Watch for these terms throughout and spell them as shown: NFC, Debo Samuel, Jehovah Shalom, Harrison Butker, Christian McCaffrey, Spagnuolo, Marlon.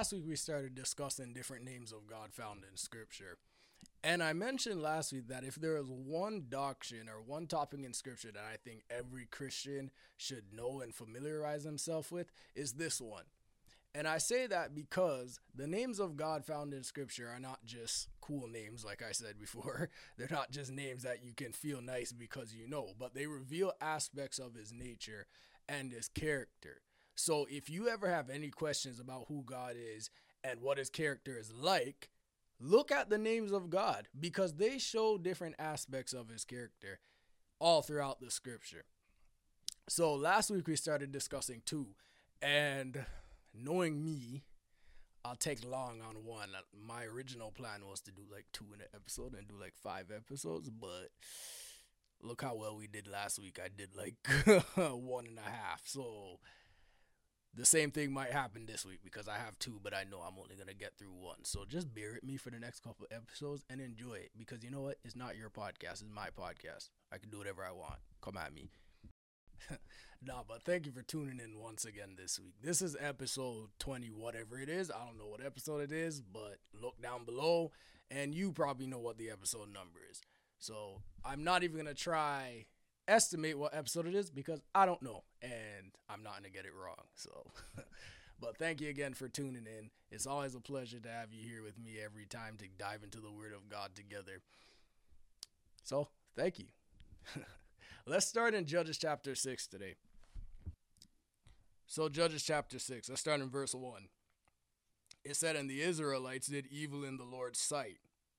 last week we started discussing different names of God found in Scripture. And I mentioned last week that if there is one doctrine or one topic in Scripture that I think every Christian should know and familiarize himself with, is this one. And I say that because the names of God found in Scripture are not just cool names, like I said before. They're not just names that you can feel nice because you know, but they reveal aspects of his nature and his character. So if you ever have any questions about who God is and what his character is like, look at the names of God, because they show different aspects of his character all throughout the Scripture. So last week we started discussing two, and knowing me, I'll take long on one. My original plan was to do like two in an episode and do like 5 episodes, but look how well we did last week. I did like 1.5. So the same thing might happen this week because I have 2, but I know I'm only going to get through 1. So just bear with me for the next couple episodes and enjoy it, because you know what? It's not your podcast. It's my podcast. I can do whatever I want. Come at me. Nah, but thank you for tuning in once again this week. This is episode 20, whatever it is. I don't know what episode it is, but look down below and you probably know what the episode number is. So I'm not even going to try estimate what episode it is because I don't know and I'm not going to get it wrong. So, but thank you again for tuning in. It's always a pleasure to have you here with me every time to dive into the Word of God together. So thank you. Let's start in Judges chapter 6 today. So Judges chapter 6, let's start in verse 1. It said, "And the Israelites did evil in the Lord's sight."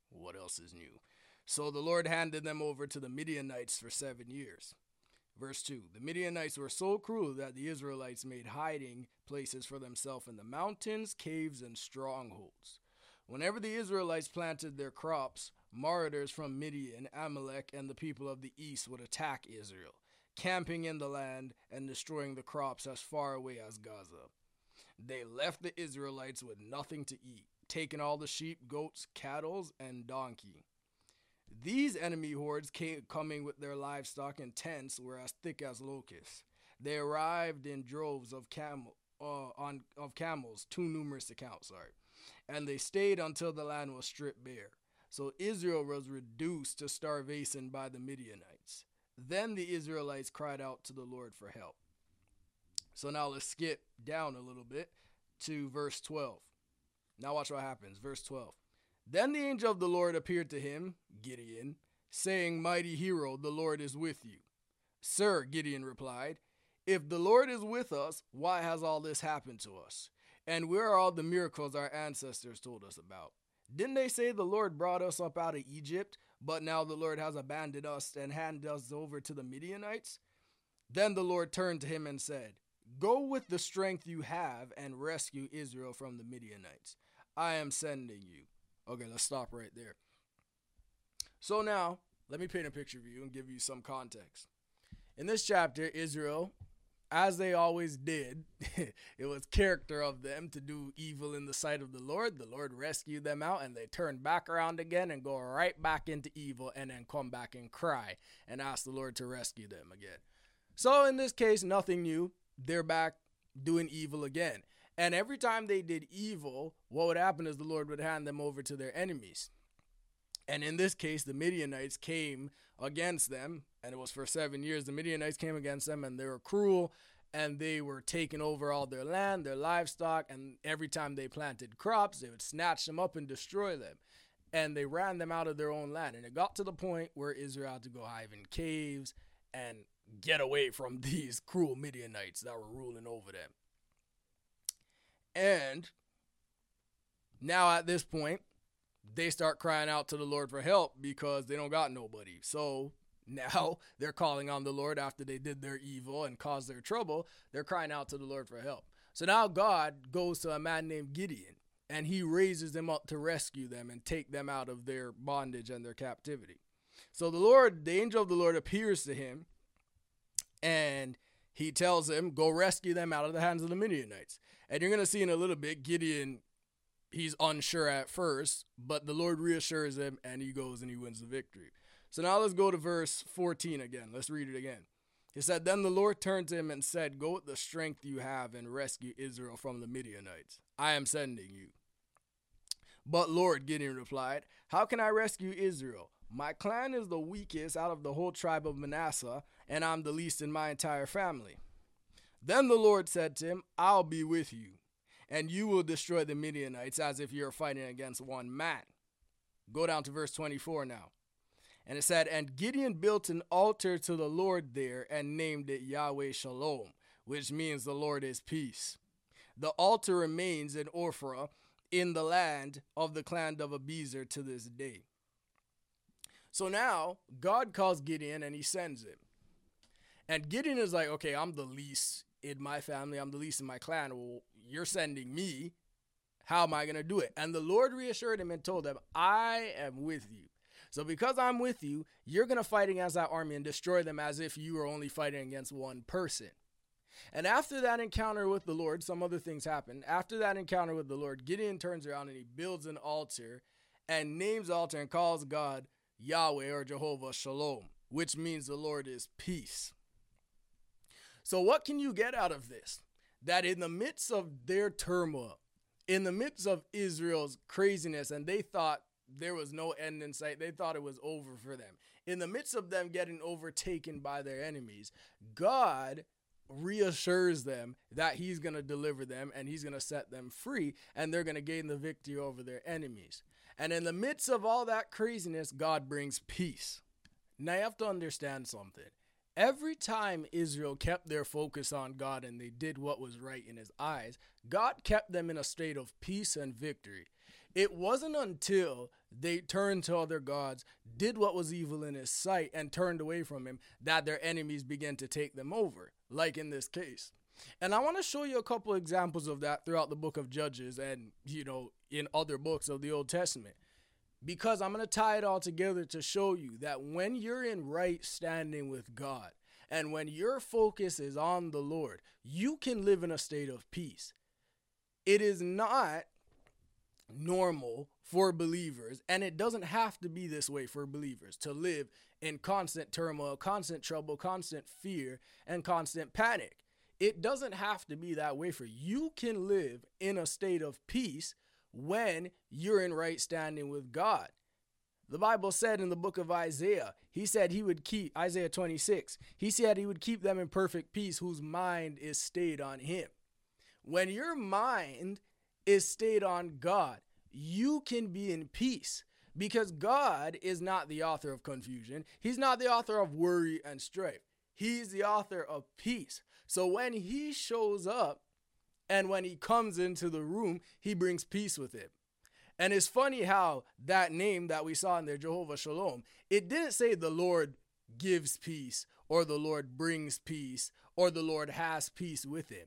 What else is new? "So the Lord handed them over to the Midianites for 7 years. Verse 2, "The Midianites were so cruel that the Israelites made hiding places for themselves in the mountains, caves, and strongholds. Whenever the Israelites planted their crops, marauders from Midian, Amalek, and the people of the east would attack Israel, camping in the land and destroying the crops as far away as Gaza. They left the Israelites with nothing to eat, taking all the sheep, goats, cattle, and donkey. These enemy hordes came coming with their livestock and tents were as thick as locusts. They arrived in droves of camels, too numerous to count, and they stayed until the land was stripped bare. So Israel was reduced to starvation by the Midianites. Then the Israelites cried out to the Lord for help." So now let's skip down a little bit to verse 12. Now watch what happens. Verse 12. "Then the angel of the Lord appeared to him," Gideon, "saying, 'Mighty hero, the Lord is with you.' 'Sir,' Gideon replied, 'if the Lord is with us, why has all this happened to us? And where are all the miracles our ancestors told us about? Didn't they say the Lord brought us up out of Egypt, but now the Lord has abandoned us and handed us over to the Midianites?' Then the Lord turned to him and said, 'Go with the strength you have and rescue Israel from the Midianites. I am sending you.'" Okay, let's stop right there. So now, let me paint a picture of you and give you some context. In this chapter, Israel, as they always did, it was character of them to do evil in the sight of the Lord. The Lord rescued them out, and they turned back around again and go right back into evil and then come back and cry and ask the Lord to rescue them again. So in this case, nothing new. They're back doing evil again. And every time they did evil, what would happen is the Lord would hand them over to their enemies. And in this case, the Midianites came against them, and it was for 7 years. The Midianites came against them, and they were cruel, and they were taking over all their land, their livestock, and every time they planted crops, they would snatch them up and destroy them. And they ran them out of their own land. And it got to the point where Israel had to go hide in caves and get away from these cruel Midianites that were ruling over them. And now at this point, they start crying out to the Lord for help because they don't got nobody. So now they're calling on the Lord after they did their evil and caused their trouble. They're crying out to the Lord for help. So now God goes to a man named Gideon, and he raises them up to rescue them and take them out of their bondage and their captivity. So the angel of the Lord appears to him, and he tells him, "Go rescue them out of the hands of the Midianites." And you're going to see in a little bit, Gideon, he's unsure at first, but the Lord reassures him, and he goes and he wins the victory. So now let's go to verse 14 again. Let's read it again. He said, then the Lord turned to him and said, go with the strength you have and rescue Israel from the Midianites. I am sending you. But Lord, Gideon replied, how can I rescue Israel? My clan is the weakest out of the whole tribe of Manasseh, and I'm the least in my entire family. Then the Lord said to him, I'll be with you, and you will destroy the Midianites as if you're fighting against one man. Go down to verse 24 now. And it said, and Gideon built an altar to the Lord there and named it Yahweh Shalom, which means the Lord is peace. The altar remains in Ophrah in the land of the clan of Abiezer to this day. So now God calls Gideon and he sends him. And Gideon is like, okay, I'm the least in my family. I'm the least in my clan. Well, you're sending me. How am I going to do it? And the Lord reassured him and told him, I am with you. So because I'm with you, you're going to fight against that army and destroy them as if you are only fighting against one person. And after that encounter with the Lord, some other things happen. After that encounter with the Lord, Gideon turns around and he builds an altar and names the altar and calls God Yahweh or Jehovah Shalom, which means the Lord is peace. So what can you get out of this? That in the midst of their turmoil, in the midst of Israel's craziness, and they thought there was no end in sight, they thought it was over for them. In the midst of them getting overtaken by their enemies, God reassures them that he's going to deliver them and he's going to set them free and they're going to gain the victory over their enemies. And in the midst of all that craziness, God brings peace. Now you have to understand something. Every time Israel kept their focus on God and they did what was right in his eyes, God kept them in a state of peace and victory. It wasn't until they turned to other gods, did what was evil in his sight, and turned away from him that their enemies began to take them over, like in this case. And I want to show you a couple examples of that throughout the book of Judges and, in other books of the Old Testament, because I'm going to tie it all together to show you that when you're in right standing with God and when your focus is on the Lord, you can live in a state of peace. It is not normal for believers, and it doesn't have to be this way for believers, to live in constant turmoil, constant trouble, constant fear, and constant panic. It doesn't have to be that way for you. You can live in a state of peace when you're in right standing with God. The Bible said in the book of Isaiah, he said he would keep, Isaiah 26, he said he would keep them in perfect peace whose mind is stayed on him. When your mind is stayed on God, you can be in peace because God is not the author of confusion. He's not the author of worry and strife. He's the author of peace. So when he shows up and when he comes into the room, he brings peace with him. And it's funny how that name that we saw in there, Jehovah Shalom, it didn't say the Lord gives peace or the Lord brings peace or the Lord has peace with him.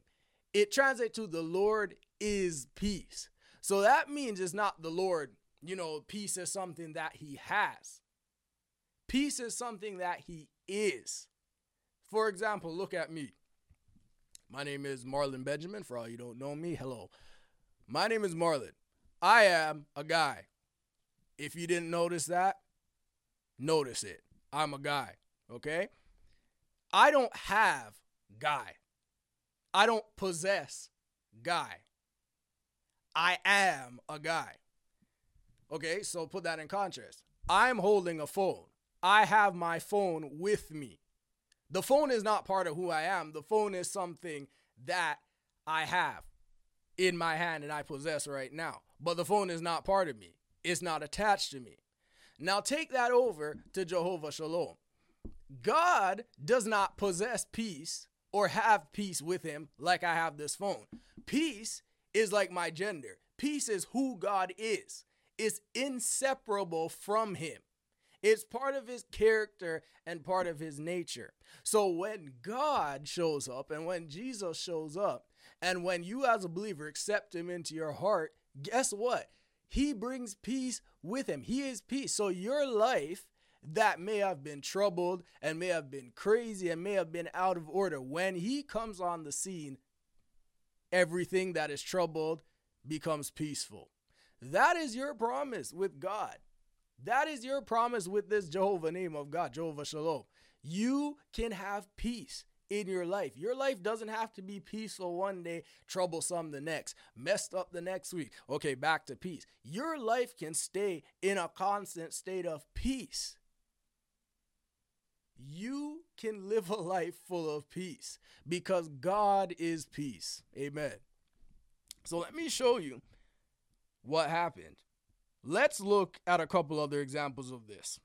It translates to the Lord is peace. So that means it's not the Lord, peace is something that he has. Peace is something that he is. For example, look at me. My name is Marlon Benjamin. For all you don't know me, hello. My name is Marlon. I am a guy. If you didn't notice that, notice it. I'm a guy, okay? I don't have guy. I don't possess guy. I am a guy. Okay, so put that in contrast. I'm holding a phone. I have my phone with me. The phone is not part of who I am. The phone is something that I have in my hand and I possess right now. But the phone is not part of me. It's not attached to me. Now take that over to Jehovah Shalom. God does not possess peace or have peace with him like I have this phone. Peace is like my gender. Peace is who God is. It's inseparable from him. It's part of his character and part of his nature. So when God shows up and when Jesus shows up and when you as a believer accept him into your heart, guess what? He brings peace with him. He is peace. So your life that may have been troubled and may have been crazy and may have been out of order, when he comes on the scene, everything that is troubled becomes peaceful. That is your promise with God. That is your promise with this Jehovah name of God, Jehovah Shalom. you can have peace in your life. Your life doesn't have to be peaceful one day, troublesome the next, messed up the next week. Okay, back to peace. Your life can stay in a constant state of peace. You can live a life full of peace because God is peace. Amen. So let me show you what happened. Let's look at a couple other examples of this.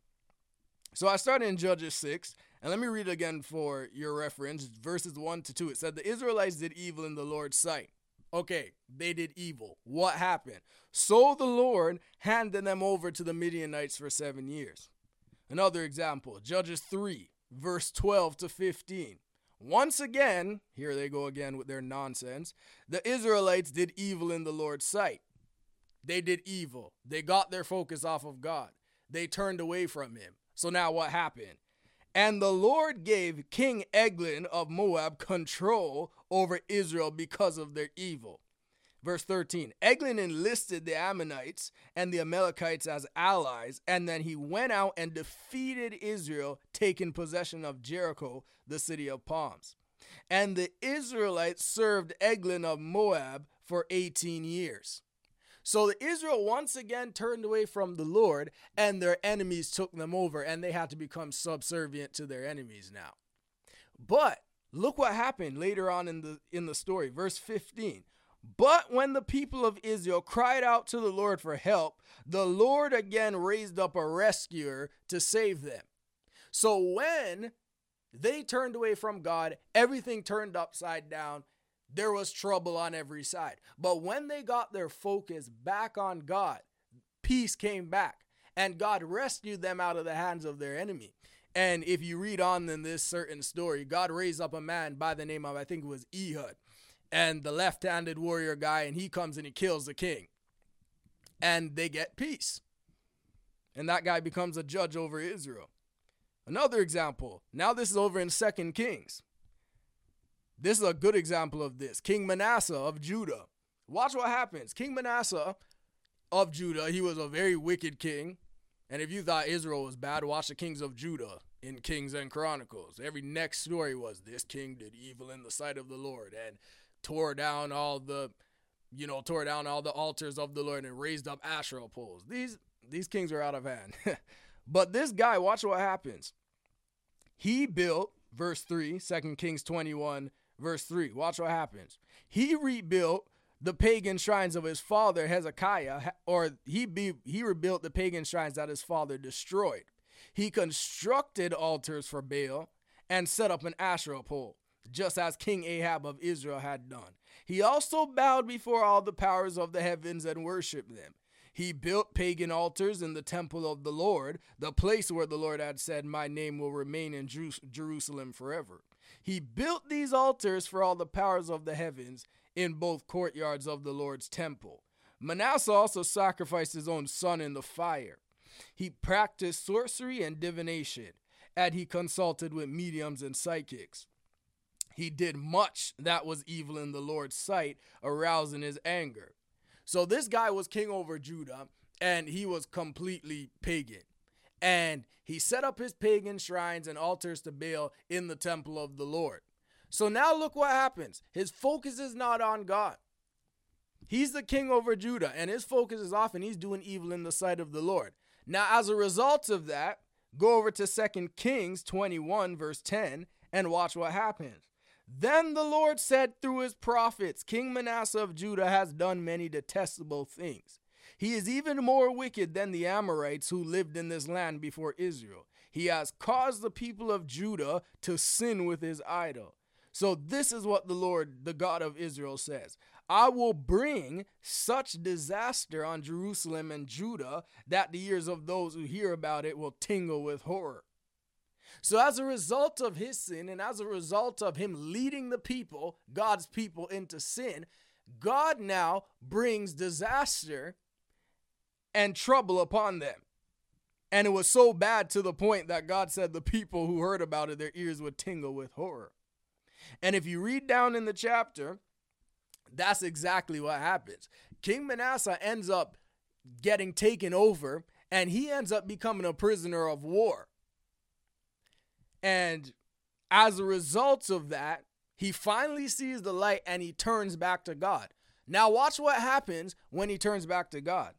So I started in Judges 6, and let me read it again for your reference, verses 1-2. It said, the Israelites did evil in the Lord's sight. Okay, they did evil. What happened? So the Lord handed them over to the Midianites for 7 years. Another example, Judges 3, verse 12-15. Once again, here they go again with their nonsense, the Israelites did evil in the Lord's sight. They did evil. They got their focus off of God. They turned away from him. So now what happened? And the Lord gave King Eglon of Moab control over Israel because of their evil. Verse 13, Eglon enlisted the Ammonites and the Amalekites as allies, and then he went out and defeated Israel, taking possession of Jericho, the city of palms. And the Israelites served Eglon of Moab for 18 years. So Israel once again turned away from the Lord, and their enemies took them over, and they had to become subservient to their enemies now. But look what happened later on in the story, verse 15. But when the people of Israel cried out to the Lord for help, the Lord again raised up a rescuer to save them. So when they turned away from God, everything turned upside down. There was trouble on every side. But when they got their focus back on God, peace came back, and God rescued them out of the hands of their enemy. And if you read on in this certain story, God raised up a man by the name of, I think it was Ehud, and the left-handed warrior guy, and he comes and he kills the king. And they get peace. And that guy becomes a judge over Israel. Another example. Now this is over in 2 Kings. This is a good example of this. King Manasseh of Judah. Watch what happens. King Manasseh of Judah, he was a very wicked king. And if you thought Israel was bad, watch the kings of Judah in Kings and Chronicles. Every next story was, this king did evil in the sight of the Lord, and tore down all the altars of the Lord and raised up Asherah poles. These kings are out of hand. But this guy, watch what happens. He built, verse 3, 2 Kings 21, verse 3. Watch what happens. He rebuilt the pagan shrines of his father Hezekiah, or he rebuilt the pagan shrines that his father destroyed. He constructed altars for Baal and set up an Asherah pole, just as King Ahab of Israel had done. He also bowed before all the powers of the heavens and worshiped them. He built pagan altars in the temple of the Lord, the place where the Lord had said, my name will remain in Jerusalem forever. He built these altars for all the powers of the heavens in both courtyards of the Lord's temple. Manasseh also sacrificed his own son in the fire. He practiced sorcery and divination, and he consulted with mediums and psychics. He did much that was evil in the Lord's sight, arousing his anger. So this guy was king over Judah, and he was completely pagan. And he set up his pagan shrines and altars to Baal in the temple of the Lord. So now look what happens. His focus is not on God. He's the king over Judah, and his focus is off, and he's doing evil in the sight of the Lord. Now, as a result of that, go over to 2 Kings 21, verse 10, and watch what happens. Then the Lord said through his prophets, King Manasseh of Judah has done many detestable things. He is even more wicked than the Amorites who lived in this land before Israel. He has caused the people of Judah to sin with his idol. So this is what the Lord, the God of Israel, says. I will bring such disaster on Jerusalem and Judah that the ears of those who hear about it will tingle with horror. So as a result of his sin, and as a result of him leading the people, God's people, into sin, God now brings disaster and trouble upon them. And it was so bad to the point that God said the people who heard about it, their ears would tingle with horror. And if you read down in the chapter, that's exactly what happens. King Manasseh ends up getting taken over, and he ends up becoming a prisoner of war. And as a result of that, he finally sees the light and he turns back to God. Now watch what happens when he turns back to God.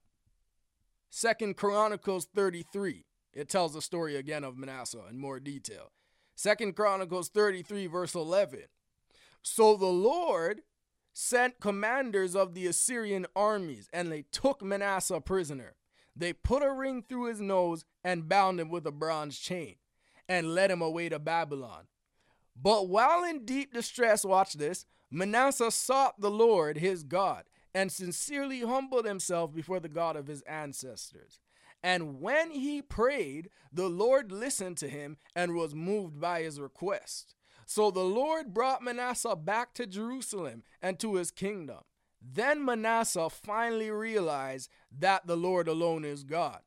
2 Chronicles 33. It tells the story again of Manasseh in more detail. 2 Chronicles 33 verse 11. So the Lord sent commanders of the Assyrian armies, and they took Manasseh prisoner. They put a ring through his nose and bound him with a bronze chain and led him away to Babylon. But while in deep distress, watch this, Manasseh sought the Lord his God and sincerely humbled himself before the God of his ancestors. And when he prayed, the Lord listened to him and was moved by his request. So the Lord brought Manasseh back to Jerusalem and to his kingdom. Then Manasseh finally realized that the Lord alone is God.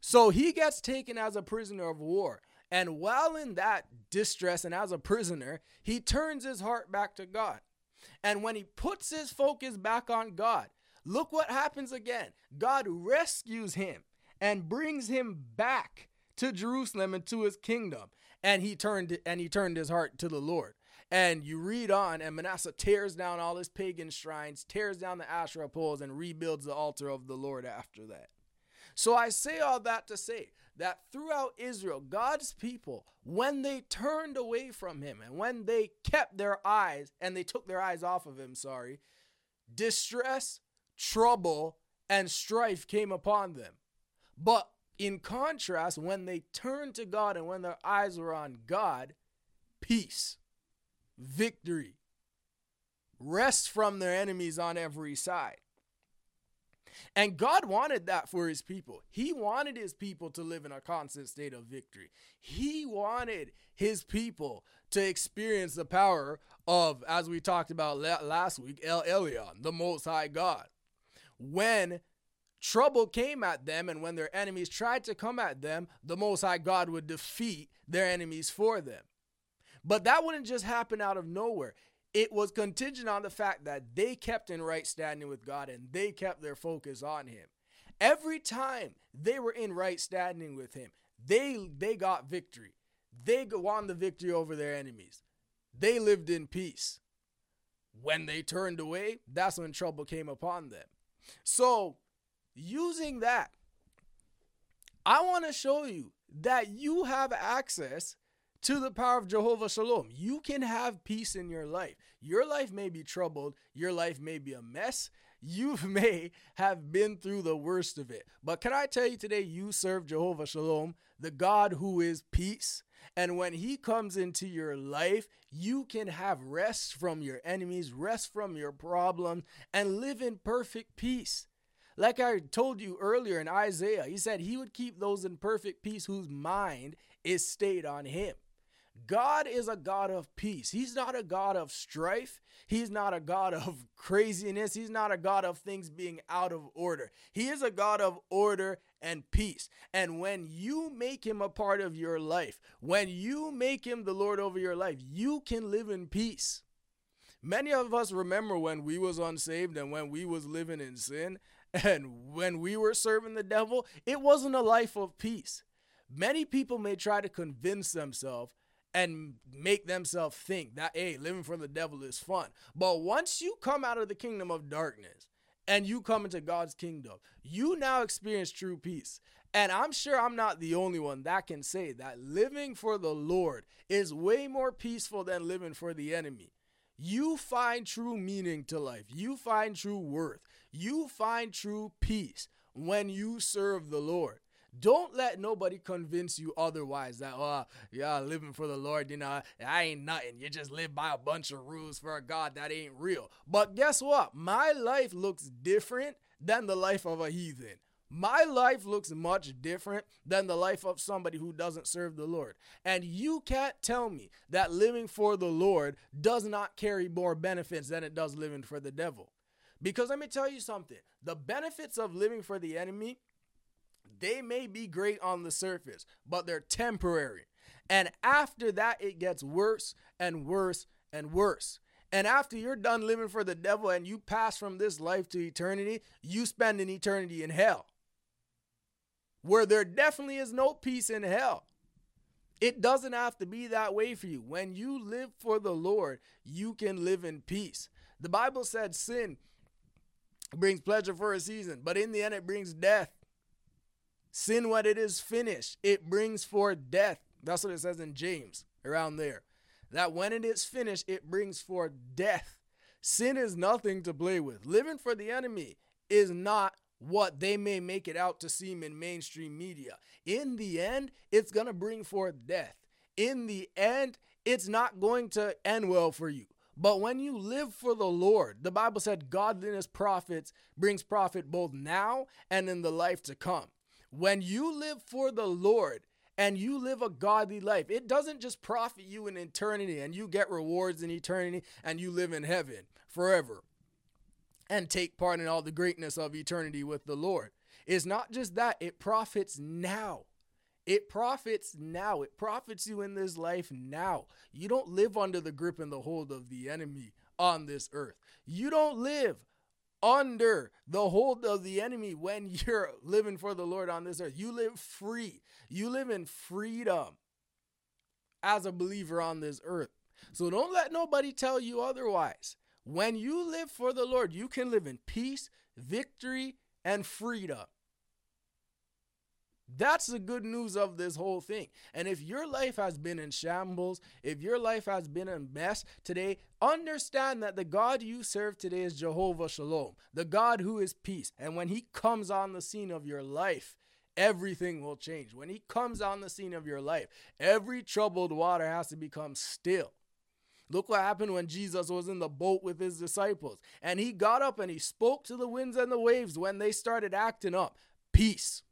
So he gets taken as a prisoner of war. And while in that distress and as a prisoner, he turns his heart back to God. And when he puts his focus back on God, look what happens again. God rescues him and brings him back to Jerusalem and to his kingdom. And he turned his heart to the Lord. And you read on, and Manasseh tears down all his pagan shrines, tears down the Asherah poles, and rebuilds the altar of the Lord after that. So I say all that to say that throughout Israel, God's people, when they turned away from him and when they kept their eyes and they took their eyes off of him, distress, trouble, and strife came upon them. But in contrast, when they turned to God and when their eyes were on God, peace, victory, rest from their enemies on every side. And God wanted that for his people. He wanted his people to live in a constant state of victory. He wanted his people to experience the power of, as we talked about last week, El Elyon, the Most High God. When trouble came at them, and when their enemies tried to come at them, the Most High God would defeat their enemies for them. But that wouldn't just happen out of nowhere. It was contingent on the fact that they kept in right standing with God and they kept their focus on him. Every time they were in right standing with him, they got victory. They won the victory over their enemies. They lived in peace. When they turned away, that's when trouble came upon them. So, using that, I want to show you that you have access to the power of Jehovah Shalom. You can have peace in your life. Your life may be troubled. Your life may be a mess. You may have been through the worst of it. But can I tell you today, you serve Jehovah Shalom, the God who is peace. And when he comes into your life, you can have rest from your enemies, rest from your problems, and live in perfect peace. Like I told you earlier in Isaiah, he said he would keep those in perfect peace whose mind is stayed on him. God is a God of peace. He's not a God of strife. He's not a God of craziness. He's not a God of things being out of order. He is a God of order and peace. And when you make him a part of your life, when you make him the Lord over your life, you can live in peace. Many of us remember when we was unsaved and when we was living in sin, and when we were serving the devil, it wasn't a life of peace. Many people may try to convince themselves and make themselves think that, hey, living for the devil is fun. But once you come out of the kingdom of darkness and you come into God's kingdom, you now experience true peace. And I'm sure I'm not the only one that can say that living for the Lord is way more peaceful than living for the enemy. You find true meaning to life. You find true worth. You find true peace when you serve the Lord. Don't let nobody convince you otherwise that, living for the Lord, I ain't nothing. You just live by a bunch of rules for a God that ain't real. But guess what? My life looks different than the life of a heathen. My life looks much different than the life of somebody who doesn't serve the Lord. And you can't tell me that living for the Lord does not carry more benefits than it does living for the devil. Because let me tell you something, the benefits of living for the enemy, they may be great on the surface, but they're temporary. And after that, it gets worse and worse and worse. And after you're done living for the devil and you pass from this life to eternity, you spend an eternity in hell, where there definitely is no peace in hell. It doesn't have to be that way for you. When you live for the Lord, you can live in peace. The Bible said sin brings pleasure for a season, but in the end it brings death. Sin, when it is finished, it brings forth death. That's what it says in James, around there. That when it is finished, it brings forth death. Sin is nothing to play with. Living for the enemy is not what they may make it out to seem in mainstream media. In the end, it's going to bring forth death. In the end, it's not going to end well for you. But when you live for the Lord, the Bible said godliness brings profit both now and in the life to come. When you live for the Lord and you live a godly life, it doesn't just profit you in eternity and you get rewards in eternity and you live in heaven forever and take part in all the greatness of eternity with the Lord. It's not just that, it profits now. It profits now. It profits you in this life now. You don't live under the grip and the hold of the enemy on this earth. You don't live under the hold of the enemy when you're living for the Lord on this earth. You live free. You live in freedom as a believer on this earth. So don't let nobody tell you otherwise. When you live for the Lord, you can live in peace, victory, and freedom. That's the good news of this whole thing. And if your life has been in shambles, if your life has been a mess today, understand that the God you serve today is Jehovah Shalom, the God who is peace. And when he comes on the scene of your life, everything will change. When he comes on the scene of your life, every troubled water has to become still. Look what happened when Jesus was in the boat with his disciples. And he got up and he spoke to the winds and the waves when they started acting up. Peace.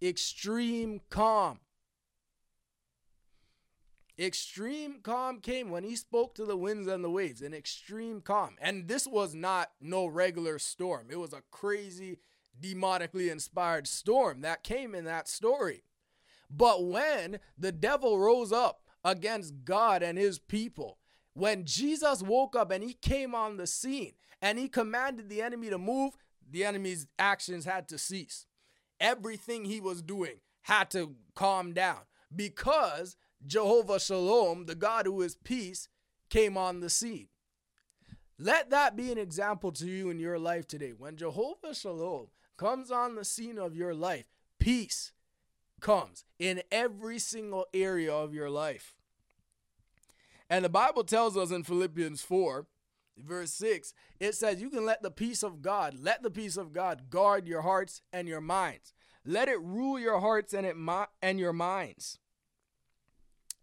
Extreme calm. Extreme calm came when he spoke to the winds and the waves. An extreme calm. And this was not no regular storm. It was a crazy, demonically inspired storm that came in that story. But when the devil rose up against God and his people, when Jesus woke up and he came on the scene and he commanded the enemy to move, the enemy's actions had to cease. Everything he was doing had to calm down because Jehovah Shalom, the God who is peace, came on the scene. Let that be an example to you in your life today. When Jehovah Shalom comes on the scene of your life, peace comes in every single area of your life. And the Bible tells us in Philippians 4, verse 6, it says, you can let the peace of God guard your hearts and your minds. Let it rule your hearts and your minds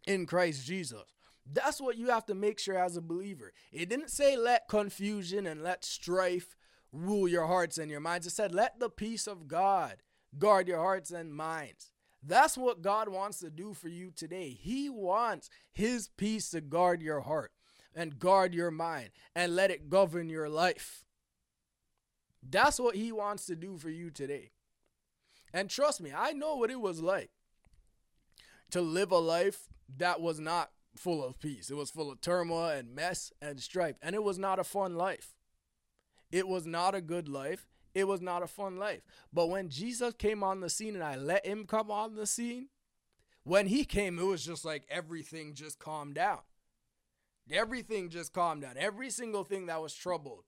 in Christ Jesus. That's what you have to make sure as a believer. It didn't say let confusion and let strife rule your hearts and your minds. It said let the peace of God guard your hearts and minds. That's what God wants to do for you today. He wants his peace to guard your heart and guard your mind and let it govern your life. That's what he wants to do for you today. And trust me, I know what it was like to live a life that was not full of peace. It was full of turmoil and mess and strife. And it was not a fun life. It was not a good life. It was not a fun life. But when Jesus came on the scene and I let him come on the scene, when he came, it was just like everything just calmed down. Everything just calmed down. Every single thing that was troubled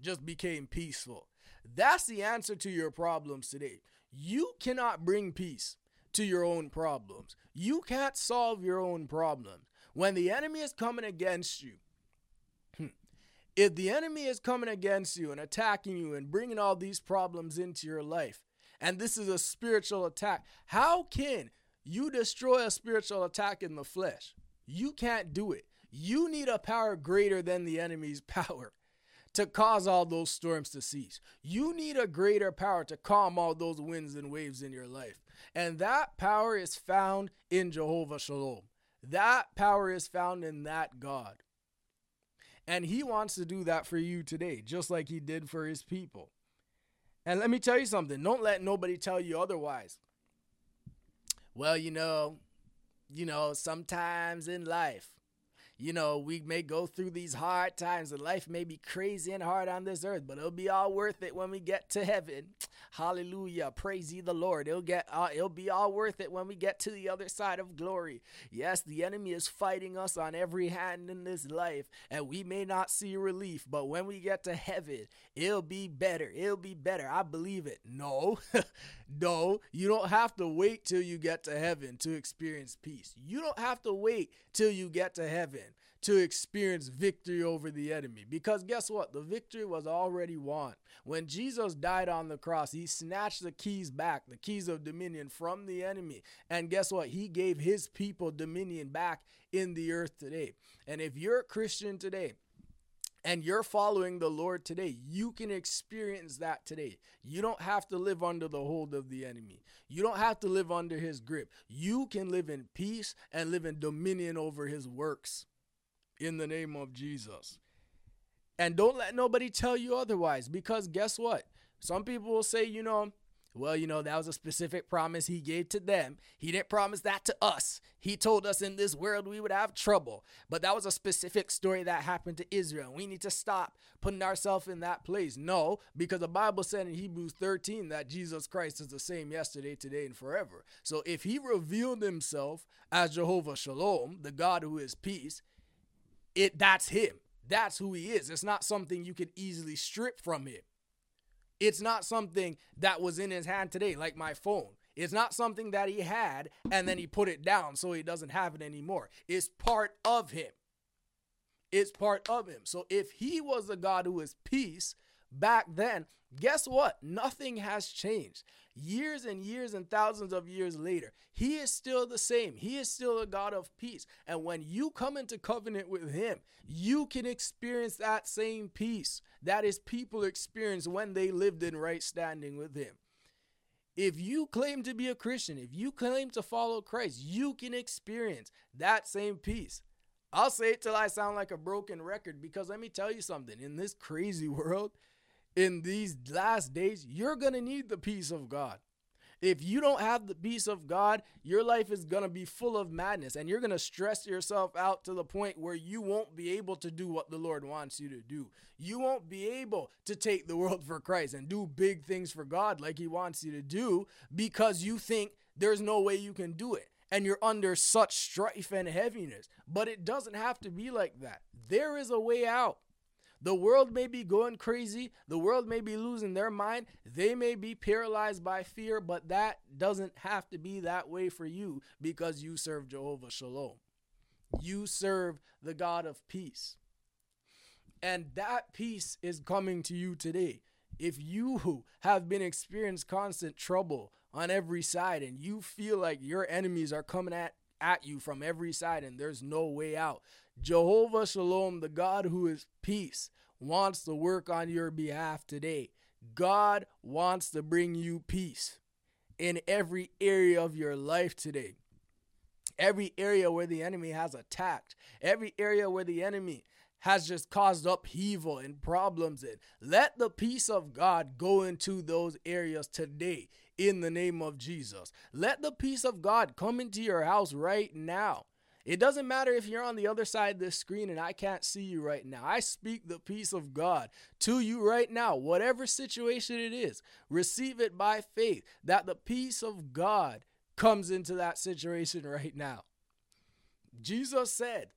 just became peaceful. That's the answer to your problems today. You cannot bring peace to your own problems. You can't solve your own problems. When the enemy is coming against you, if the enemy is coming against you and attacking you and bringing all these problems into your life, and this is a spiritual attack, how can you destroy a spiritual attack in the flesh? You can't do it. You need a power greater than the enemy's power to cause all those storms to cease. You need a greater power to calm all those winds and waves in your life. And that power is found in Jehovah Shalom. That power is found in that God. And he wants to do that for you today, just like he did for his people. And let me tell you something. Don't let nobody tell you otherwise. Well, sometimes in life, you know, we may go through these hard times, and life may be crazy and hard on this earth, but it'll be all worth it when we get to heaven. Hallelujah. Praise ye the Lord. It'll be all worth it when we get to the other side of glory. Yes, the enemy is fighting us on every hand in this life, and we may not see relief, but when we get to heaven, it'll be better. It'll be better. I believe it. No, no, you don't have to wait till you get to heaven to experience peace. You don't have to wait till you get to heaven to experience victory over the enemy, because guess what? The victory was already won. When Jesus died on the cross, he snatched the keys back, the keys of dominion from the enemy. And guess what? He gave his people dominion back in the earth today. And if you're a Christian today, and you're following the Lord today, you can experience that today. You don't have to live under the hold of the enemy. You don't have to live under his grip. You can live in peace and live in dominion over his works in the name of Jesus. And don't let nobody tell you otherwise, because guess what? Some people will say, well, that was a specific promise he gave to them. He didn't promise that to us. He told us in this world we would have trouble. But that was a specific story that happened to Israel. We need to stop putting ourselves in that place. No, because the Bible said in Hebrews 13 that Jesus Christ is the same yesterday, today, and forever. So if he revealed himself as Jehovah Shalom, the God who is peace, that's him. That's who he is. It's not something you could easily strip from him. It's not something that was in his hand today, like my phone. It's not something that he had and then he put it down so he doesn't have it anymore. It's part of him. It's part of him. So if he was the God who is peace back then, guess what? Nothing has changed. Years and years and thousands of years later, he is still the same. He is still a God of peace. And when you come into covenant with him, you can experience that same peace that his people experienced when they lived in right standing with him. If you claim to be a Christian, if you claim to follow Christ, you can experience that same peace. I'll say it till I sound like a broken record, because let me tell you something. In this crazy world, in these last days, you're going to need the peace of God. If you don't have the peace of God, your life is going to be full of madness, and you're going to stress yourself out to the point where you won't be able to do what the Lord wants you to do. You won't be able to take the world for Christ and do big things for God like he wants you to do, because you think there's no way you can do it. And you're under such strife and heaviness. But it doesn't have to be like that. There is a way out. The world may be going crazy. The world may be losing their mind. They may be paralyzed by fear, but that doesn't have to be that way for you, because you serve Jehovah Shalom. You serve the God of peace. And that peace is coming to you today. If you have been experiencing constant trouble on every side and you feel like your enemies are coming at you from every side and there's no way out, Jehovah Shalom, the God who is peace, wants to work on your behalf today. God wants to bring you peace in every area of your life today. Every area where the enemy has attacked, every area where the enemy has just caused upheaval and problems in. Let the peace of God go into those areas today in the name of Jesus. Let the peace of God come into your house right now. It doesn't matter if you're on the other side of this screen and I can't see you right now. I speak the peace of God to you right now. Whatever situation it is, receive it by faith that the peace of God comes into that situation right now. Jesus said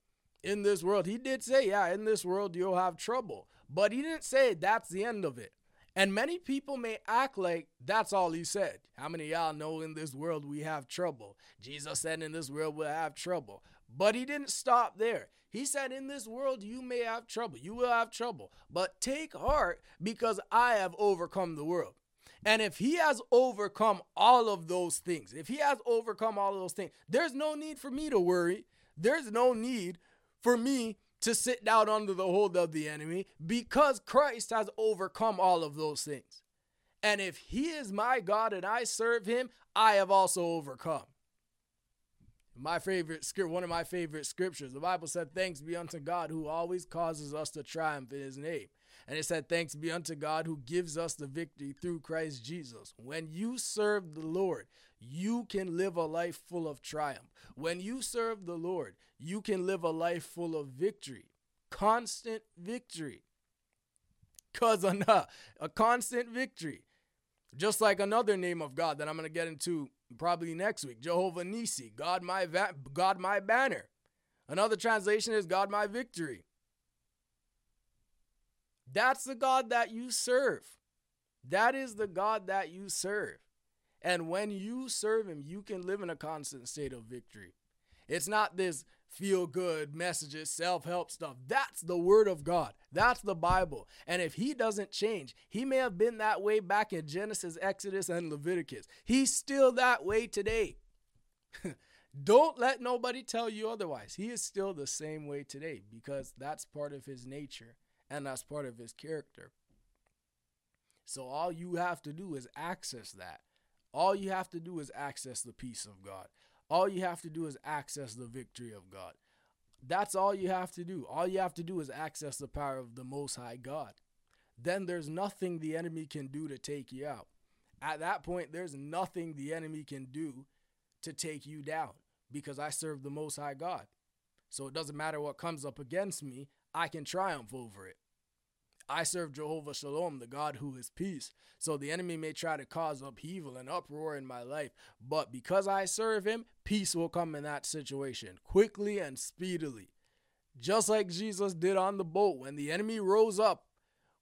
in this world, he did say, in this world you'll have trouble, but he didn't say that's the end of it. And many people may act like that's all he said. How many of y'all know in this world we have trouble? Jesus said in this world we'll have trouble. But he didn't stop there. He said in this world you may have trouble. You will have trouble. But take heart, because I have overcome the world. And if he has overcome all of those things, there's no need for me to worry. There's no need for me to sit down under the hold of the enemy, because Christ has overcome all of those things. And if he is my God and I serve him, I have also overcome. One of my favorite scriptures, the Bible said, thanks be unto God who always causes us to triumph in his name. And it said, thanks be unto God who gives us the victory through Christ Jesus. When you serve the Lord, you can live a life full of triumph. When you serve the Lord, you can live a life full of victory, constant victory. Because a constant victory, just like another name of God that I'm going to get into probably next week, Jehovah Nisi, God my banner. Another translation is God my victory. That's the God that you serve. That is the God that you serve. And when you serve him, you can live in a constant state of victory. It's not this feel-good messages, self-help stuff. That's the word of God. That's the Bible. And if he doesn't change, he may have been that way back in Genesis, Exodus, and Leviticus. He's still that way today. Don't let nobody tell you otherwise. He is still the same way today because that's part of his nature and that's part of his character. So all you have to do is access that. All you have to do is access the peace of God. All you have to do is access the victory of God. That's all you have to do. All you have to do is access the power of the Most High God. Then there's nothing the enemy can do to take you out. At that point, there's nothing the enemy can do to take you down because I serve the Most High God. So it doesn't matter what comes up against me, I can triumph over it. I serve Jehovah Shalom, the God who is peace. So the enemy may try to cause upheaval and uproar in my life, but because I serve him, peace will come in that situation quickly and speedily. Just like Jesus did on the boat when the enemy rose up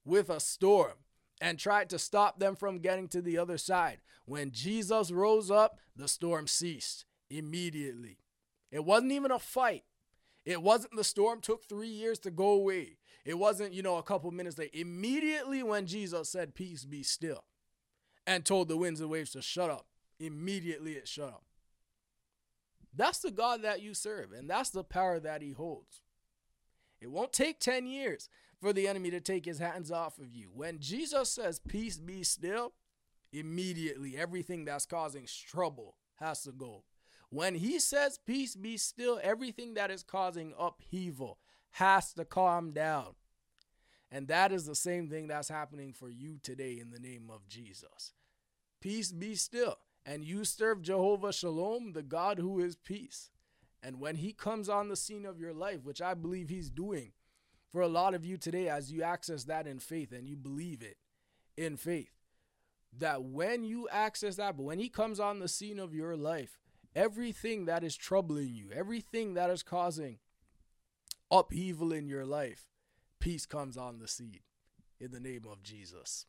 with a storm and tried to stop them from getting to the other side. When Jesus rose up, the storm ceased immediately. It wasn't even a fight. It wasn't the storm took 3 years to go away. It wasn't, a couple minutes later. Immediately when Jesus said, peace be still, and told the winds and waves to shut up, immediately it shut up. That's the God that you serve, and that's the power that he holds. It won't take 10 years for the enemy to take his hands off of you. When Jesus says, peace be still, immediately everything that's causing trouble has to go. When he says, peace be still, everything that is causing upheaval has to calm down. And that is the same thing that's happening for you today in the name of Jesus. Peace be still. And you serve Jehovah Shalom, the God who is peace. And when he comes on the scene of your life, which I believe he's doing for a lot of you today, as you access that in faith and you believe it in faith, that when you access that, but when he comes on the scene of your life, everything that is troubling you, everything that is causing upheaval in your life, peace comes on the scene in the name of Jesus.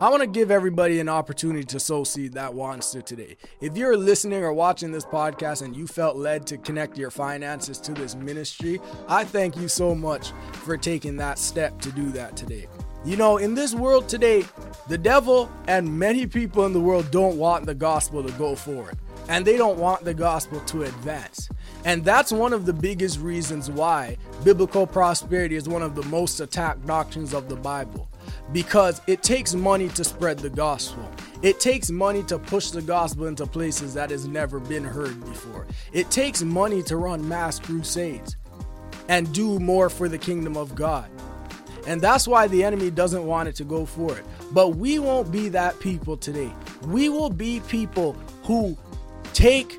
I want to give everybody an opportunity to sow seed that wants to today. If you're listening or watching this podcast and you felt led to connect your finances to this ministry, I thank you so much for taking that step to do that today. In this world today, the devil and many people in the world don't want the gospel to go forward. And they don't want the gospel to advance. And that's one of the biggest reasons why biblical prosperity is one of the most attacked doctrines of the Bible. Because it takes money to spread the gospel. It takes money to push the gospel into places that has never been heard before. It takes money to run mass crusades and do more for the kingdom of God. And that's why the enemy doesn't want it to go for it. But we won't be that people today. We will be people who take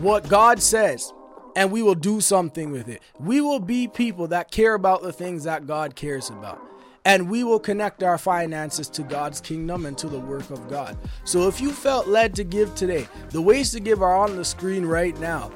what God says and we will do something with it. We will be people that care about the things that God cares about. And we will connect our finances to God's kingdom and to the work of God. So if you felt led to give today, the ways to give are on the screen right now.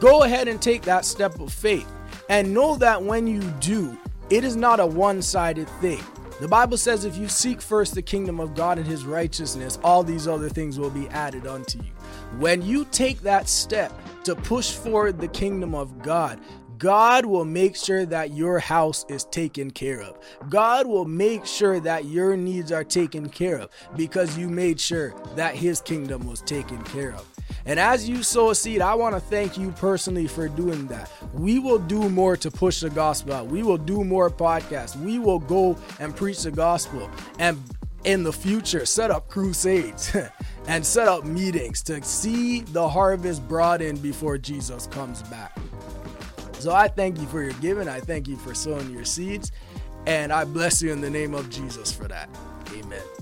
Go ahead and take that step of faith. And know that when you do, it is not a one-sided thing. The Bible says if you seek first the kingdom of God and his righteousness, all these other things will be added unto you. When you take that step to push forward the kingdom of God, God will make sure that your house is taken care of. God will make sure that your needs are taken care of because you made sure that his kingdom was taken care of. And as you sow a seed, I want to thank you personally for doing that. We will do more to push the gospel out. We will do more podcasts. We will go and preach the gospel and in the future set up crusades and set up meetings to see the harvest brought in before Jesus comes back. So I thank you for your giving. I thank you for sowing your seeds. And I bless you in the name of Jesus for that. Amen.